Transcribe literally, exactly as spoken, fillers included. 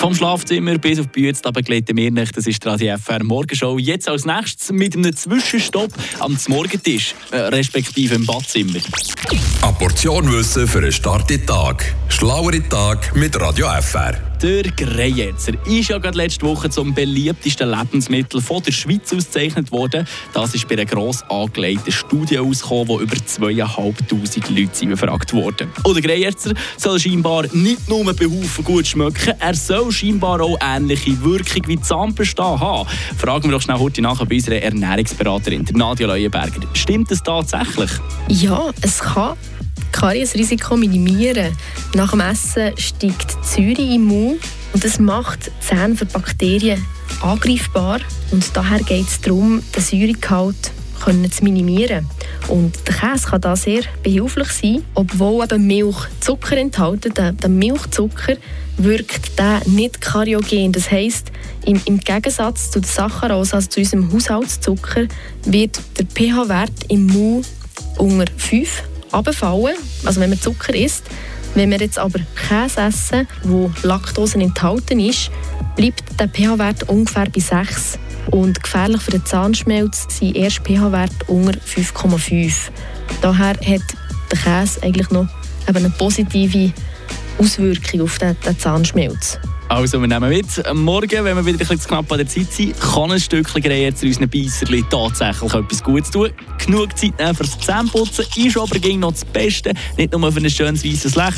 Vom Schlafzimmer bis auf die Bühne, aber gleiten wir nicht. Das ist die Radio F R Morgenshow. Jetzt als nächstes mit einem Zwischenstopp am Morgentisch, äh, respektive im Badzimmer. Eine Portion Wissen für einen starken Tag. Schlauere Tag mit Radio F R. Der Greyjetzer ist ja gerade letzte Woche zum beliebtesten Lebensmittel von der Schweiz ausgezeichnet worden. Das ist bei einer gross angelegten Studie herausgekommen, wo über zweitausendfünfhundert Leute befragt wurden. Und der Greyjetzer soll scheinbar nicht nur bei Haufen gut schmecken, er soll scheinbar auch ähnliche Wirkung wie Zahnpasta haben. Fragen wir doch schnell heute nachher bei unserer Ernährungsberaterin, Nadia Leuenberger. Stimmt das tatsächlich? Ja, es kann Kariesrisiko minimieren. Nach dem Essen steigt die Säure im Mund und das macht die Zähne für Bakterien angreifbar. Und daher geht es darum, den Säuregehalt zu minimieren. Und der Käse kann da sehr behilflich sein, obwohl eben Milch Zucker enthalten. Der, der Milchzucker wirkt der nicht kariogen. Das heisst, im, im Gegensatz zu der Saccharose, also zu unserem Haushaltszucker, wird der pH-Wert im Mund unter fünf runterfallen, also wenn man Zucker isst. Wenn wir jetzt aber Käse essen, wo Laktose enthalten ist, bleibt der pH-Wert ungefähr bei sechs. Und gefährlich für den Zahnschmelz sind erst pH-Wert unter fünf Komma fünf. Daher hat der Käse eigentlich noch eine positive Auswirkung auf den, den Zahnschmelz. Also, wir nehmen mit. Morgen, wenn wir wieder ein bisschen zu knapp an der Zeit sind, kann ein Stückchen Greyjetzer unseren Beisserli tatsächlich etwas Gutes tun. Genug Zeit nehmen fürs Zähneputzen ist aber ging noch das Beste. Nicht nur für ein schönes weißes Lächeln.